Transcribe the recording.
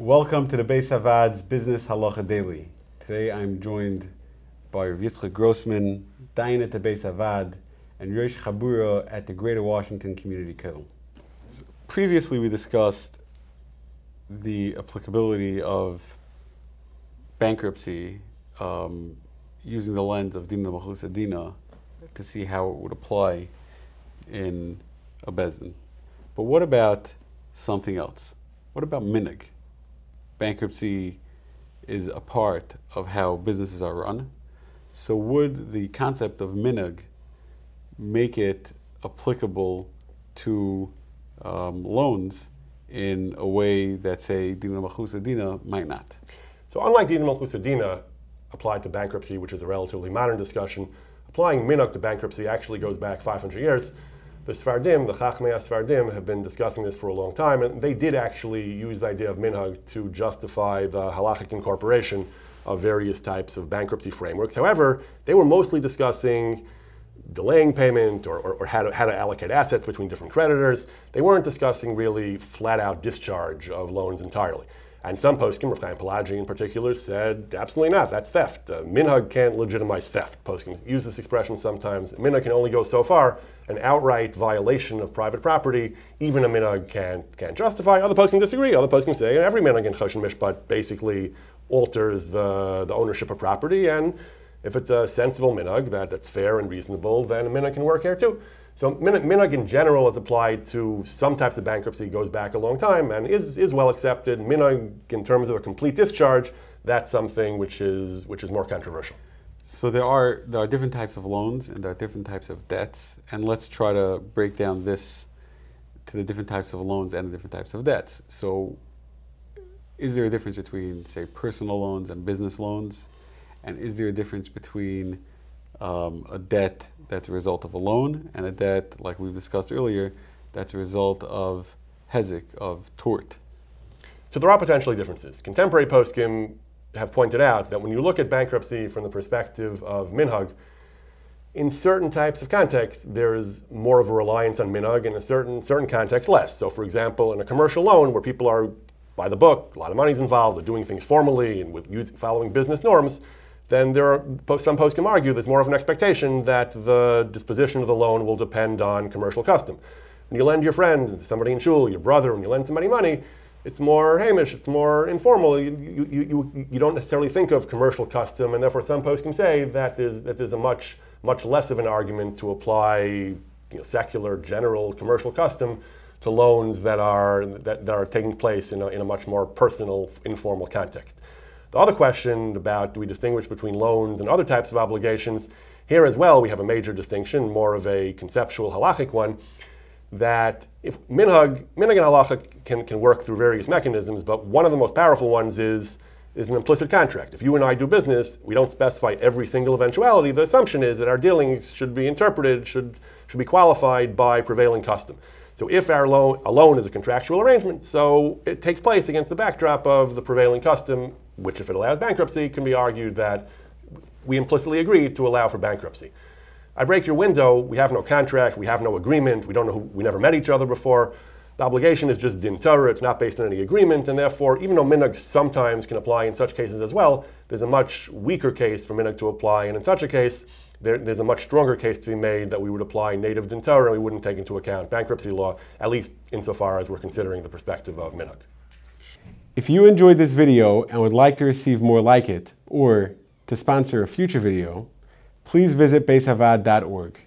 Welcome to the Bais HaVaad's Business Halacha Daily. Today I'm joined by Yitzchak Grossman, Dayan at the Bais HaVaad, and Rosh Chabura at the Greater Washington Community Kotel. So previously we discussed the applicability of bankruptcy using the lens of Dina D'Malchusa Dina to see how it would apply in a Bezin. But what about something else? What about Minhag? Bankruptcy is a part of how businesses are run. So would the concept of Minhag make it applicable to loans in a way that, say, Dina D'Malchusa Dina might not? So unlike Dina D'Malchusa Dina applied to bankruptcy, which is a relatively modern discussion, applying Minhag to bankruptcy actually goes back 500 years. The Sephardim, the Chachmei Svardim, have been discussing this for a long time, and they did actually use the idea of Minhag to justify the halachic incorporation of various types of bankruptcy frameworks. However, they were mostly discussing delaying payment or how to allocate assets between different creditors. They weren't discussing really flat-out discharge of loans entirely. And some Poskim, Rav Chaim Palagi in particular, said, absolutely not, that's theft. Minhag can't legitimize theft. Poskim use this expression sometimes. Minhag can only go so far. An outright violation of private property, even a Minhag can't justify. Other Poskim disagree. Other Poskim say every Minhag in Choshen Mishpat basically alters the ownership of property. And if it's a sensible Minhag that's fair and reasonable, then a Minhag can work here too. So Minhag in general is applied to some types of bankruptcy, goes back a long time, and is well accepted. Minhag in terms of a complete discharge, that's something which is more controversial. So there are different types of loans and there are different types of debts, and let's try to break down this to the different types of loans and the different types of debts. So is there a difference between, say, personal loans and business loans? And is there a difference between a debt that's a result of a loan and a debt, like we've discussed earlier, that's a result of hezek, of tort? So there are potentially differences. Contemporary poskim have pointed out that when you look at bankruptcy from the perspective of Minhag, in certain types of contexts, there is more of a reliance on Minhag, in a certain context less. So for example, in a commercial loan where people are by the book, a lot of money's involved, they're doing things formally and with following business norms, then there are some poskim argue there's more of an expectation that the disposition of the loan will depend on commercial custom. When you lend your friend, somebody in shul, your brother, when you lend somebody money, it's more Hamish, it's more informal. You don't necessarily think of commercial custom, and therefore some poskim say that there's a much less of an argument to apply secular general commercial custom to loans that are taking place in a much more personal, informal context. The other question about do we distinguish between loans and other types of obligations, here as well we have a major distinction, more of a conceptual halachic one, that if Minhag and halachic can work through various mechanisms, but one of the most powerful ones is an implicit contract. If you and I do business, we don't specify every single eventuality. The assumption is that our dealings should be interpreted, should be qualified by prevailing custom. So if a loan is a contractual arrangement, so it takes place against the backdrop of the prevailing custom, which, if it allows bankruptcy, can be argued that we implicitly agree to allow for bankruptcy. I break your window, we have no contract, we have no agreement, we don't know who, we never met each other before. The obligation is just din Torah, it's not based on any agreement, and therefore, even though Minhag sometimes can apply in such cases as well, there's a much weaker case for Minhag to apply, and in such a case, there's a much stronger case to be made that we would apply native din Torah, and we wouldn't take into account bankruptcy law, at least insofar as we're considering the perspective of Minhag. If you enjoyed this video and would like to receive more like it, or to sponsor a future video, please visit BeisAvad.org.